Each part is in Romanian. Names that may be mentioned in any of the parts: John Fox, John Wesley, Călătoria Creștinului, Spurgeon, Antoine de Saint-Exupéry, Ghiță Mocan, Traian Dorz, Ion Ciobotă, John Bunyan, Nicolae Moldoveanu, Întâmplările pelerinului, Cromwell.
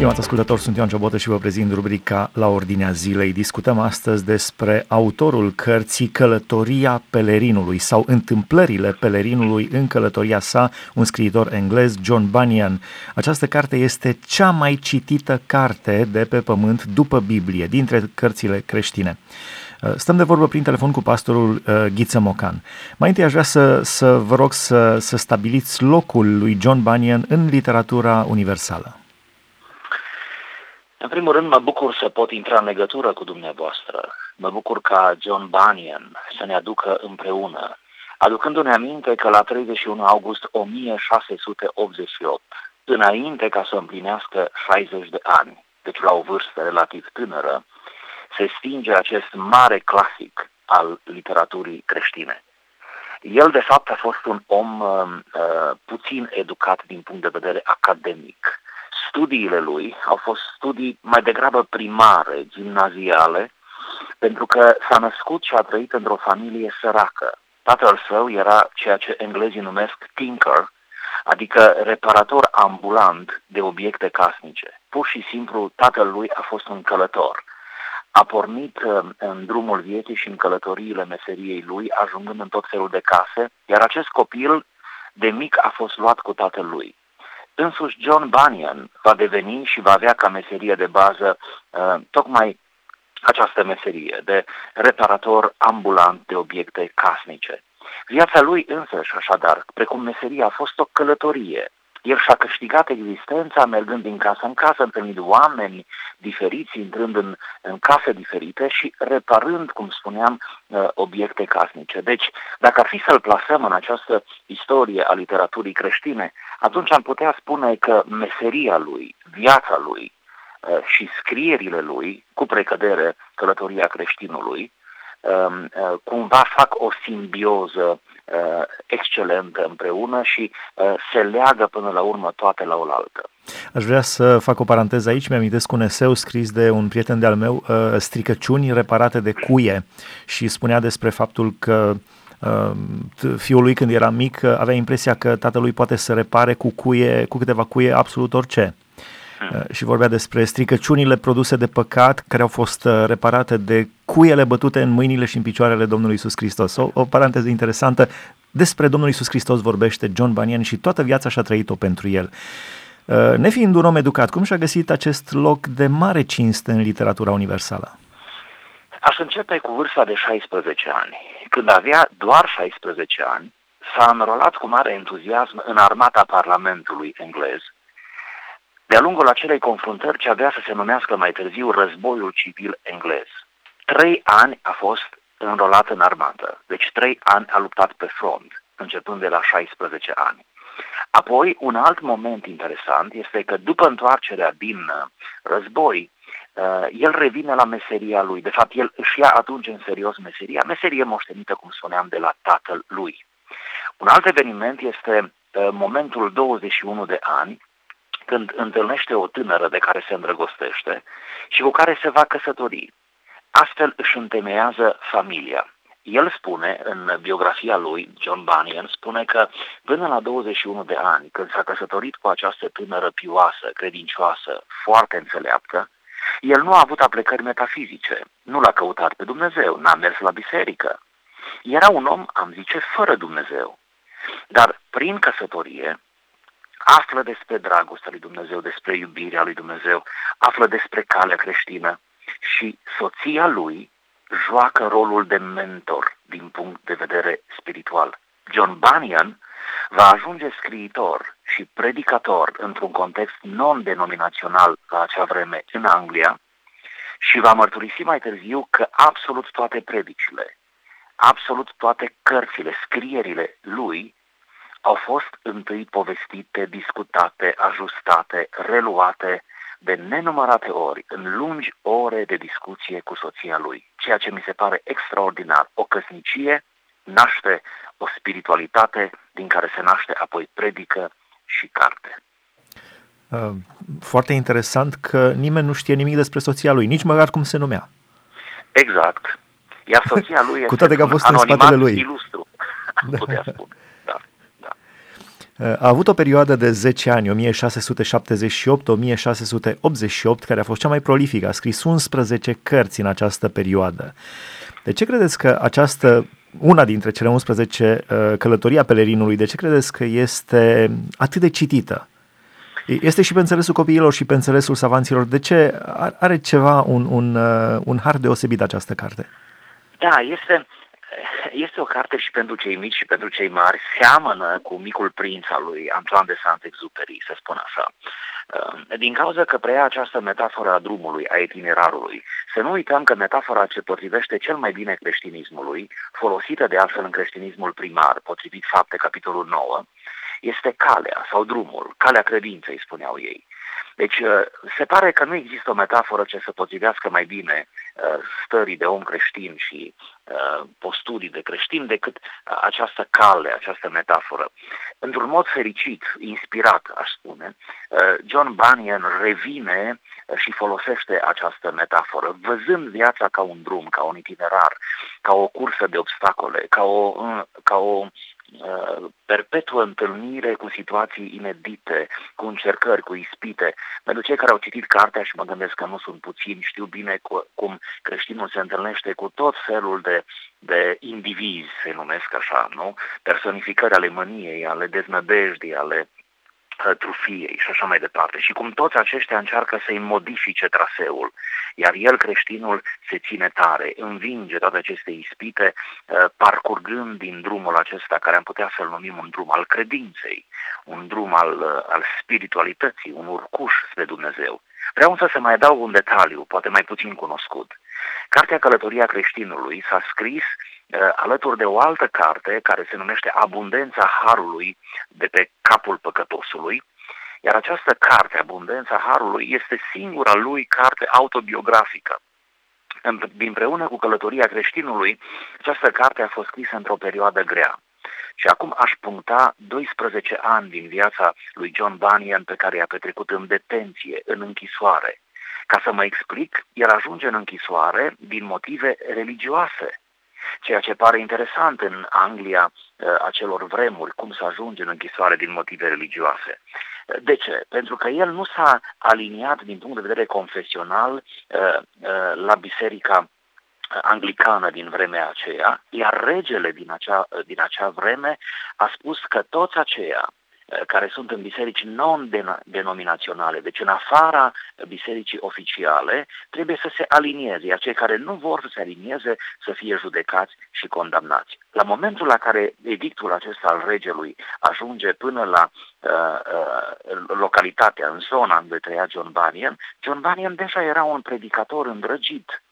Stimați ascultători, sunt Ion Ciobotă și vă prezint rubrica La Ordinea Zilei. Discutăm astăzi despre autorul cărții Călătoria pelerinului sau Întâmplările pelerinului în călătoria sa, un scriitor englez, John Bunyan. Această carte este cea mai citită carte de pe pământ după Biblie, dintre cărțile creștine. Stăm de vorbă prin telefon cu pastorul Ghiță Mocan. Mai întâi aș vrea să vă rog să stabiliți locul lui John Bunyan în literatura universală. În primul rând, mă bucur să pot intra în legătură cu dumneavoastră. Mă bucur ca John Bunyan să ne aducă împreună, aducându-ne aminte că la 31 august 1688, înainte ca să împlinească 60 de ani, deci la o vârstă relativ tânără, se stinge acest mare clasic al literaturii creștine. El, de fapt, a fost un om puțin educat din punct de vedere academic. Studiile lui au fost studii mai degrabă primare, gimnaziale, pentru că s-a născut și a trăit într-o familie săracă. Tatăl său era ceea ce englezii numesc tinker, adică reparator ambulant de obiecte casnice. Pur și simplu, tatăl lui a fost un călător. A pornit în drumul vieții și în călătoriile meseriei lui, ajungând în tot felul de case, iar acest copil de mic a fost luat cu tatăl lui. Însuși John Bunyan va deveni și va avea ca meserie de bază tocmai această meserie de reparator ambulant de obiecte casnice. Viața lui însăși, așadar, precum meseria, a fost o călătorie. El și-a câștigat existența mergând din casă în casă, întâlnind oameni diferiți, intrând în case diferite și reparând, cum spuneam, obiecte casnice. Deci, dacă ar fi să-l plasăm în această istorie a literaturii creștine, atunci am putea spune că meseria lui, viața lui și scrierile lui, cu precădere Călătoria Creștinului, cumva fac o simbioză excelentă împreună și se leagă până la urmă toate la oaltă. Aș vrea să fac o paranteză aici, mi-amintesc un eseu scris de un prieten de-al meu, Stricăciuni reparate de cuie, și spunea despre faptul că fiul lui, când era mic, avea impresia că tatălui poate să repare cu câteva cuie absolut orice. Și vorbea despre stricăciunile produse de păcat care au fost reparate de cuiele bătute în mâinile și în picioarele Domnului Iisus Hristos. O paranteză interesantă, despre Domnul Iisus Hristos vorbește John Bunyan și toată viața și-a trăit-o pentru el. Nefiind un om educat, cum și-a găsit acest loc de mare cinste în literatura universală? Aș începe cu vârsta de 16 ani. Când avea doar 16 ani, s-a înrolat cu mare entuziasm în armata Parlamentului englez, de-a lungul acelei confruntări ce avea să se numească mai târziu războiul civil englez. 3 ani a fost înrolat în armată, deci 3 ani a luptat pe front, începând de la 16 ani. Apoi, un alt moment interesant este că după întoarcerea din război, el revine la meseria lui. De fapt, el își ia atunci în serios meserie moștenită, cum spuneam, de la tatăl lui. Un alt eveniment este momentul 21 de ani, când întâlnește o tânără de care se îndrăgostește și cu care se va căsători. Astfel își întemeiază familia. El spune, în biografia lui, John Bunyan, spune că până la 21 de ani, când s-a căsătorit cu această tânără pioasă, credincioasă, foarte înțeleaptă, el nu a avut aplecări metafizice, nu l-a căutat pe Dumnezeu, n-a mers la biserică. Era un om, am zice, fără Dumnezeu. Dar prin căsătorie află despre dragostea lui Dumnezeu, despre iubirea lui Dumnezeu, află despre calea creștină și soția lui joacă rolul de mentor din punct de vedere spiritual. John Bunyan va ajunge scriitor și predicator într-un context non-denominațional la acea vreme în Anglia și va mărturisi mai târziu că absolut toate predicile, absolut toate cărțile, scrierile lui au fost întâi povestite, discutate, ajustate, reluate de nenumărate ori, în lungi ore de discuție cu soția lui, ceea ce mi se pare extraordinar. O căsnicie naște o spiritualitate din care se naște apoi predică și carte. Foarte interesant că nimeni nu știe nimic despre soția lui, nici măcar cum se numea. Exact. Iar soția lui este cu toate că a fost în spatele lui. Ilustru, putea spune. A avut o perioadă de 10 ani, 1678-1688, care a fost cea mai prolifică, a scris 11 cărți în această perioadă. De ce credeți că una dintre cele 11, Călătoria pelerinului, de ce credeți că este atât de citită? Este și pe înțelesul copiilor și pe înțelesul savanților. De ce are ceva, un har deosebit această carte? Da, este o carte și pentru cei mici și pentru cei mari. Seamănă cu Micul Prinț al lui Antoine de Saint-Exupéry, să spun așa. Din cauza că preia această metaforă a drumului, a itinerarului. Să nu uităm că metafora ce potrivește cel mai bine creștinismului, folosită de altfel în creștinismul primar, potrivit Fapte, capitolul 9, este calea sau drumul, calea credinței, spuneau ei. Deci se pare că nu există o metaforă ce să potrivească mai bine stării de om creștin și posturii de creștin decât această cale, această metaforă. Într-un mod fericit, inspirat, aș spune, John Bunyan revine și folosește această metaforă, văzând viața ca un drum, ca un itinerar, ca o cursă de obstacole, ca o perpetuă întâlnire cu situații inedite, cu încercări, cu ispite. Pentru cei care au citit cartea, și mă gândesc că nu sunt puțini, știu bine cum creștinul se întâlnește cu tot felul de indivizi, se numesc așa, nu? Personificări ale mâniei, ale deznădejdii, ale trufiei și așa mai departe. Și cum toți aceștia încearcă să-i modifice traseul, iar el, creștinul, se ține tare, învinge toate aceste ispite, parcurgând din drumul acesta, care am putea să-l numim un drum al credinței, un drum al spiritualității, un urcuș spre Dumnezeu. Vreau însă să mai adaug un detaliu, poate mai puțin cunoscut. Cartea Călătoria Creștinului s-a scris alături de o altă carte care se numește Abundența Harului de pe capul păcătosului, iar această carte, Abundența Harului, este singura lui carte autobiografică. Împreună cu Călătoria Creștinului, această carte a fost scrisă într-o perioadă grea. Și acum aș puncta 12 ani din viața lui John Bunyan pe care i-a petrecut în detenție, în închisoare. Ca să mă explic, el ajunge în închisoare din motive religioase. Ceea ce pare interesant în Anglia acelor vremuri, cum să ajunge în închisoare din motive religioase. De ce? Pentru că el nu s-a aliniat din punct de vedere confesional la biserica anglicană din vremea aceea, iar regele din acea vreme a spus că toți aceia care sunt în biserici non-denominaționale, deci în afara bisericii oficiale, trebuie să se alinieze, iar cei care nu vor să se alinieze să fie judecați și condamnați. La momentul la care edictul acesta al regelui ajunge până la localitatea, în zona unde trăia John Bunyan deja era un predicator îndrăgit,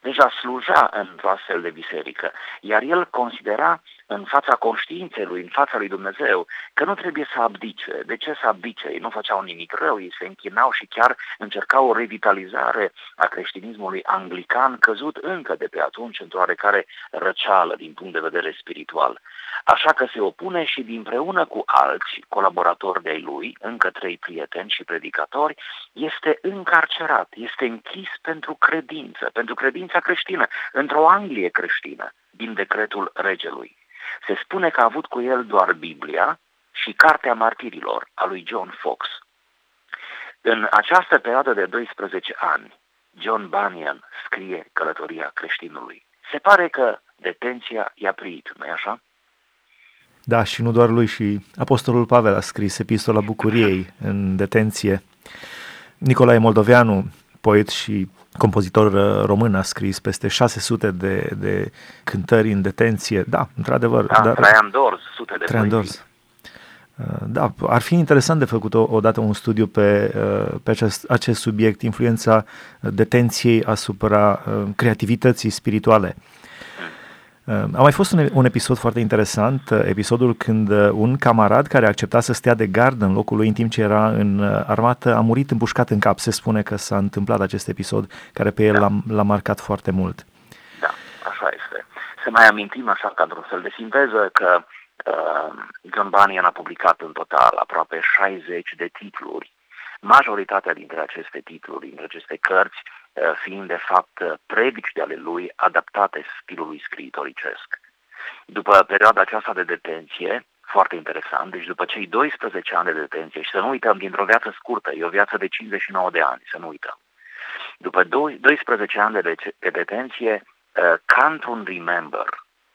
deja sluja într-o astfel de biserică, iar el considera în fața conștiinței lui, în fața lui Dumnezeu, că nu trebuie să abdice. De ce să abdice? Ei nu făceau nimic rău, ei se închinau și chiar încercau o revitalizare a creștinismului anglican, căzut încă de pe atunci într-o oarecare răceală din punct de vedere spiritual. Așa că se opune și împreună cu alți colaboratori de-ai lui, încă 3 prieteni și predicatori, este încarcerat, este închis pentru credința creștină, într-o Anglie creștină, din decretul regelui. Se spune că a avut cu el doar Biblia și Cartea Martirilor a lui John Fox. În această perioadă de 12 ani, John Bunyan scrie Călătoria Creștinului. Se pare că detenția i-a priit, nu-i așa? Da, și nu doar lui, și Apostolul Pavel a scris Epistola Bucuriei în detenție. Nicolae Moldoveanu, poet și compozitor român, a scris peste 600 de cântări în detenție. Da, într-adevăr. Da, Traian Dorz, sute de poezii. Da, ar fi interesant de făcut odată un studiu pe acest subiect, influența detenției asupra creativității spirituale. A mai fost un episod foarte interesant, episodul când un camarad care accepta să stea de gardă în locul lui în timp ce era în armată a murit împușcat în cap. Se spune că s-a întâmplat acest episod care pe el l-a marcat foarte mult. Da, așa este. Să mai amintim așa, ca într-un fel de sinteză, că John Bunyan a publicat în total aproape 60 de titluri. Majoritatea dintre aceste titluri, dintre aceste cărți, fiind de fapt predici de ale lui adaptate stilului scriitoricesc. După perioada aceasta de detenție, Foarte interesant. Deci după cei 12 ani de detenție, și să nu uităm, dintr-o viață scurtă, e o viață de 59 de ani, să nu uităm. După 12 ani de detenție, Can't Remember,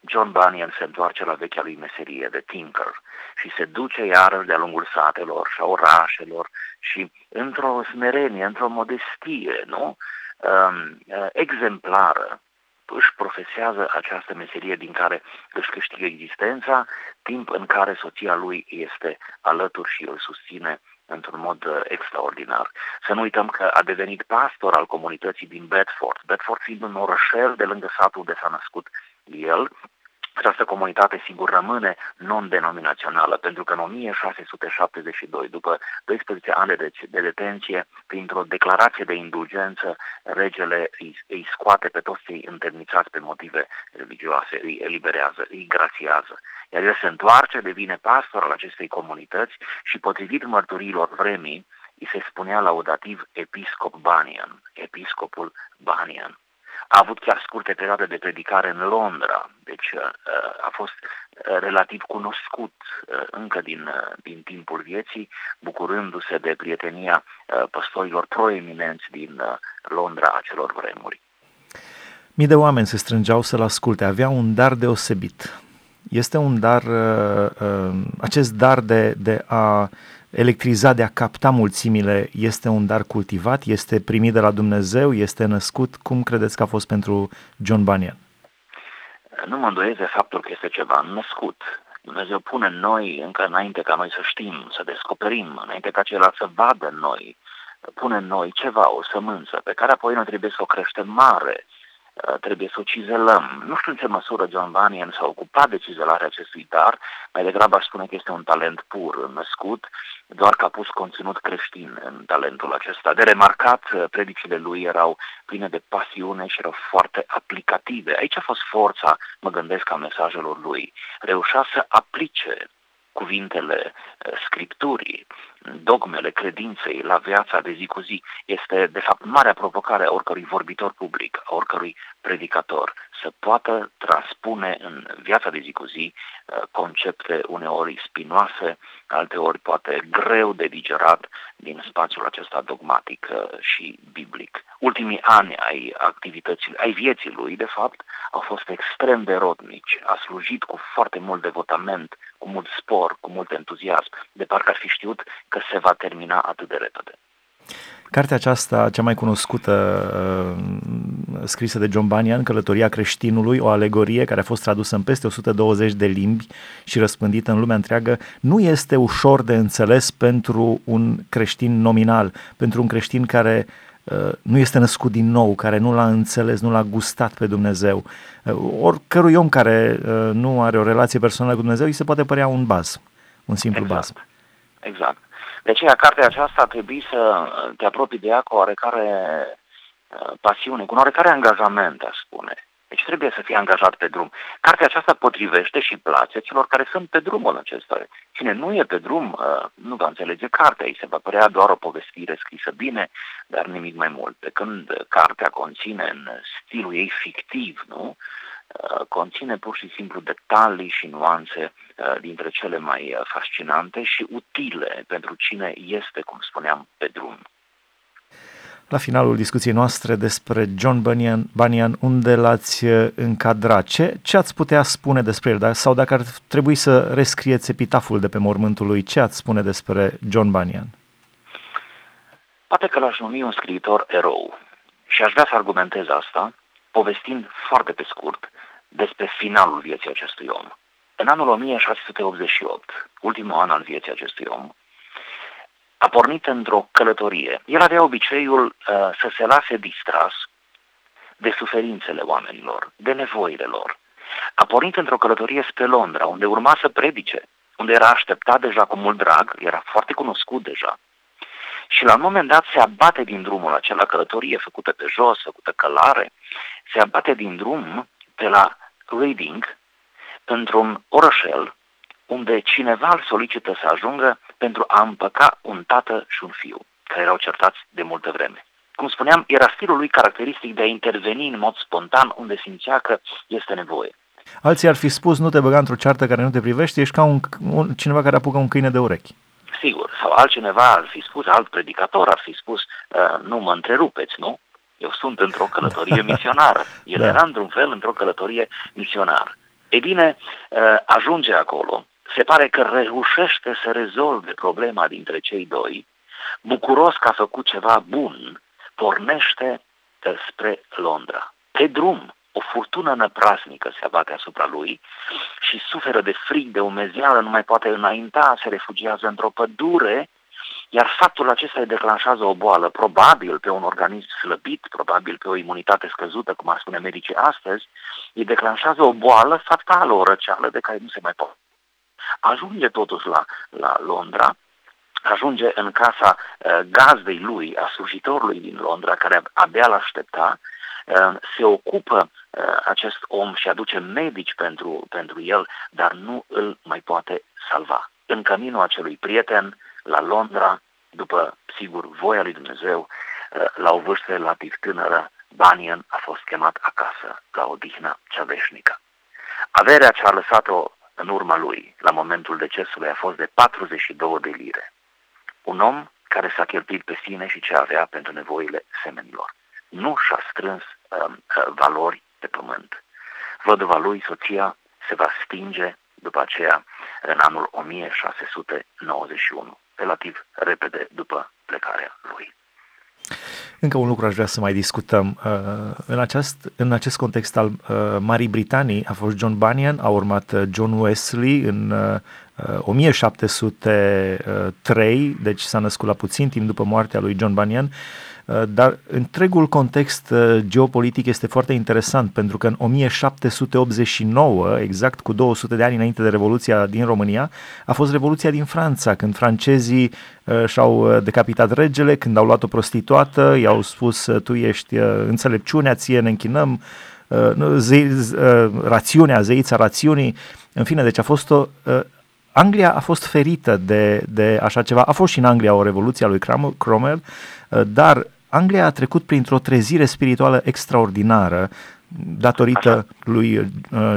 John Bunyan se întoarce la vechea lui meserie de tinker și se duce iarăși de-a lungul satelor și a orașelor și într-o smerenie, într-o modestie, nu? Exemplară, își profesează această meserie din care își câștigă existența, timp în care soția lui este alături și îl susține într-un mod extraordinar. Să nu uităm că a devenit pastor al comunității din Bedford, Bedford fiind un orășel de lângă satul unde s-a născut el. Această comunitate, sigur, rămâne non-denominațională, pentru că în 1672, după 12 ani de detenție, printr-o declarație de indulgență, regele îi scoate pe toți cei întemnițați pe motive religioase, îi eliberează, îi grațiază. Iar el se întoarce, devine pastor al acestei comunități și, potrivit mărturiilor vremii, îi se spunea laudativ episcop Bunyan, episcopul Bunyan. A avut chiar scurte perioade de predicare în Londra, deci a fost relativ cunoscut încă din timpul vieții, bucurându-se de prietenia păstorilor proeminenți din Londra a celor vremuri. Mii de oameni se strângeau să-l asculte, avea un dar deosebit. Este un dar, acest dar de a electriza, de a capta mulțimile, este un dar cultivat, este primit de la Dumnezeu, este născut. Cum credeți că a fost pentru John Bunyan? Nu mă îndoiesc de faptul că este ceva născut. Dumnezeu pune în noi, încă înainte ca noi să știm, să descoperim, înainte ca ceilalți să vadă în noi, pune în noi ceva, o sămânță, pe care apoi noi trebuie să o creștem mare, trebuie să o cizelăm. Nu știu în ce măsură John Bunyan s-a ocupat de cizelarea acestui dar, mai degrabă aș spune că este un talent pur, născut, doar că a pus conținut creștin în talentul acesta. De remarcat, predicile lui erau pline de pasiune și erau foarte aplicative. Aici a fost forța, mă gândesc, a mesajelor lui. Reușea să aplice cuvintele Scripturii, dogmele credinței la viața de zi cu zi. Este, de fapt, marea provocare a oricărui vorbitor public, a oricărui predicator, să poată transpune în viața de zi cu zi concepte uneori spinoase, alteori poate greu de digerat din spațiul acesta dogmatic și biblic. Ultimii ani ai vieții lui, de fapt, au fost extrem de rodnici. A slujit cu foarte mult devotament, cu mult spor, cu mult entuziasm, de parcă ar fi știut că se va termina atât de repede. Cartea aceasta, cea mai cunoscută, scrisă de John Bunyan, Călătoria Creștinului, o alegorie care a fost tradusă în peste 120 de limbi și răspândită în lumea întreagă, nu este ușor de înțeles pentru un creștin nominal, pentru un creștin care nu este născut din nou, care nu l-a înțeles, nu l-a gustat pe Dumnezeu. Oricărui om care nu are o relație personală cu Dumnezeu, îi se poate părea un baz, un simplu baz. Exact. De aceea, cartea aceasta ar trebui să te apropii de ea cu oarecare pasiune, cu oarecare angajament, aș spune. Deci trebuie să fii angajat pe drum. Cartea aceasta potrivește și place celor care sunt pe drumul acesta. Cine nu e pe drum, nu va înțelege cartea. Îi se va părea doar o povestire scrisă bine, dar nimic mai mult. Pe când cartea conține, în stilul ei fictiv, nu? Conține pur și simplu detalii și nuanțe dintre cele mai fascinante și utile pentru cine este, cum spuneam, pe drum. La finalul discuției noastre despre John Bunyan, unde l-ați încadra? Ce ați putea spune despre el? Sau dacă ar trebui să rescrieți epitaful de pe mormântul lui, ce ați spune despre John Bunyan? Poate că l-aș numi un scriitor erou și aș vrea să argumentez asta, povestind foarte pe scurt despre finalul vieții acestui om. În anul 1688, ultimul an al vieții acestui om, a pornit într-o călătorie. El avea obiceiul să se lase distras de suferințele oamenilor, de nevoile lor. A pornit într-o călătorie spre Londra, unde urma să predice, unde era așteptat deja cu mult drag, era foarte cunoscut deja. Și la un moment dat se abate din drumul acela, călătorie făcută pe jos, făcută călare, se abate din drum de la Reading într-un orășel unde cineva îl solicită să ajungă pentru a împăca un tată și un fiu, care erau certați de multă vreme. Cum spuneam, era stilul lui caracteristic de a interveni în mod spontan unde simțea că este nevoie. Alții ar fi spus, nu te băga într-o ceartă care nu te privește, ești ca cineva care apucă un câine de urechi. Sigur, sau altcineva ar fi spus, alt predicator ar fi spus, nu mă întrerupeți, nu? Eu sunt într-o călătorie misionară. El era într-un fel într-o călătorie misionară. Ei bine, ajunge acolo, se pare că reușește să rezolve problema dintre cei doi, bucuros că a făcut ceva bun, pornește spre Londra. Pe drum, o furtună năprasnică se abate asupra lui și suferă de frig, de umezeală, nu mai poate înainta, se refugiază într-o pădure, iar faptul acesta îi declanșează o boală, probabil pe un organism slăbit, probabil pe o imunitate scăzută, cum ar spune medicii astăzi, îi declanșează o boală fatală, o răceală de care nu se mai poate. Ajunge totuși la Londra, ajunge în casa gazdei lui, a slujitorului din Londra, care abia l-aștepta, se ocupă acest om și aduce medici pentru el, dar nu îl mai poate salva. În căminul acelui prieten, la Londra, după, sigur, voia lui Dumnezeu, la o vârstă relativ tânără, Bunyan a fost chemat acasă, la odihna cea veșnică. Averea ce a lăsat-o în urma lui, la momentul decesului, a fost de 42 de lire. Un om care s-a cheltuit pe sine și ce avea pentru nevoile semenilor. Nu și-a strâns valori pe pământ. Văduva lui, soția, se va stinge după aceea în anul 1691, relativ repede după plecarea lui. Încă un lucru aș vrea să mai discutăm. În acest context al Marii Britanii a fost John Bunyan, a urmat John Wesley în 1703, deci s-a născut la puțin timp după moartea lui John Bunyan, dar întregul context geopolitic este foarte interesant, pentru că în 1789, exact cu 200 de ani înainte de Revoluția din România, a fost Revoluția din Franța, când francezii și-au decapitat regele, când au luat o prostituată, i-au spus, tu ești înțelepciunea, ție ne închinăm, rațiunea, zeița rațiunii, în fine, deci a fost o... Anglia a fost ferită de așa ceva. A fost și în Anglia o revoluție a lui Cromwell, dar Anglia a trecut printr-o trezire spirituală extraordinară datorită lui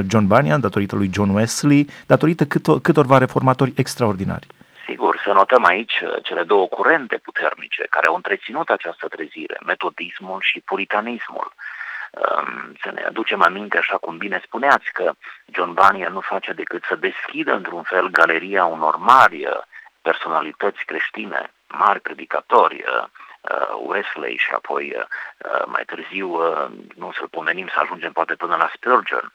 John Bunyan, datorită lui John Wesley, datorită câtorva reformatori extraordinari. Sigur, să notăm aici cele două curente puternice care au întreținut această trezire, metodismul și puritanismul. Să ne aducem aminte, așa cum bine spuneați, că John Bunyan nu face decât să deschidă într-un fel galeria unor mari personalități creștine, mari predicatori, Wesley și apoi mai târziu, nu să-l pomenim, să ajungem poate până la Spurgeon.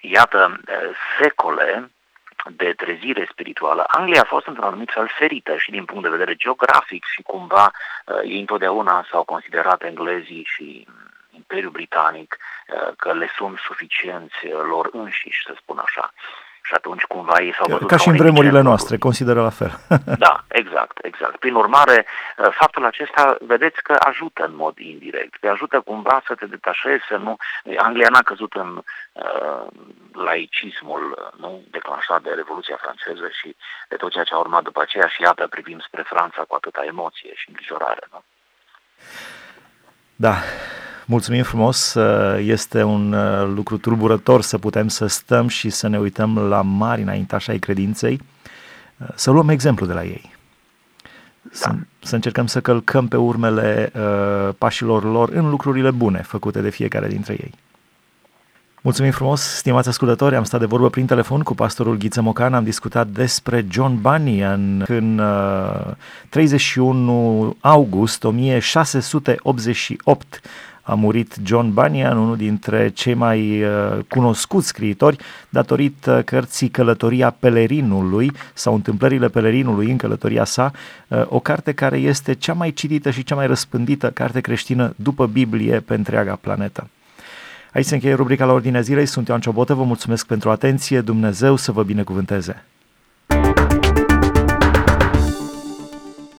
Iată, secole de trezire spirituală. Anglia a fost într-un anumit fel ferită și din punct de vedere geografic și cumva ei întotdeauna s-au considerat englezii și Imperiul Britanic, că le sunt suficienți lor înșiși, să spun așa. Și atunci cumva ei s-au văzut... Ca și în vremurile noastre, consideră la fel. Da, exact. Prin urmare, faptul acesta, vedeți că ajută în mod indirect. Te ajută cumva să te detașezi, să nu... Anglia n-a căzut în laicismul, nu? Declanșat de Revoluția franceză și de tot ceea ce a urmat după aceea și iată, privim spre Franța cu atâta emoție și îngrijorare, nu? Da. Mulțumim frumos, este un lucru tulburător să putem să stăm și să ne uităm la mari înaintași ai credinței, să luăm exemplu de la ei, să încercăm să călcăm pe urmele pașilor lor în lucrurile bune făcute de fiecare dintre ei. Mulțumim frumos, stimați ascultători, am stat de vorbă prin telefon cu pastorul Ghiță Mocan, am discutat despre John Bunyan. În 31 august 1688 a murit John Bunyan, unul dintre cei mai cunoscuți scriitori, datorită cărții Călătoria pelerinului sau Întâmplările pelerinului în călătoria sa, o carte care este cea mai citită și cea mai răspândită carte creștină după Biblie pe întreaga planetă. Aici se încheie rubrica La Ordinea Zilei, sunt Ion Ciobotă, vă mulțumesc pentru atenție, Dumnezeu să vă binecuvânteze!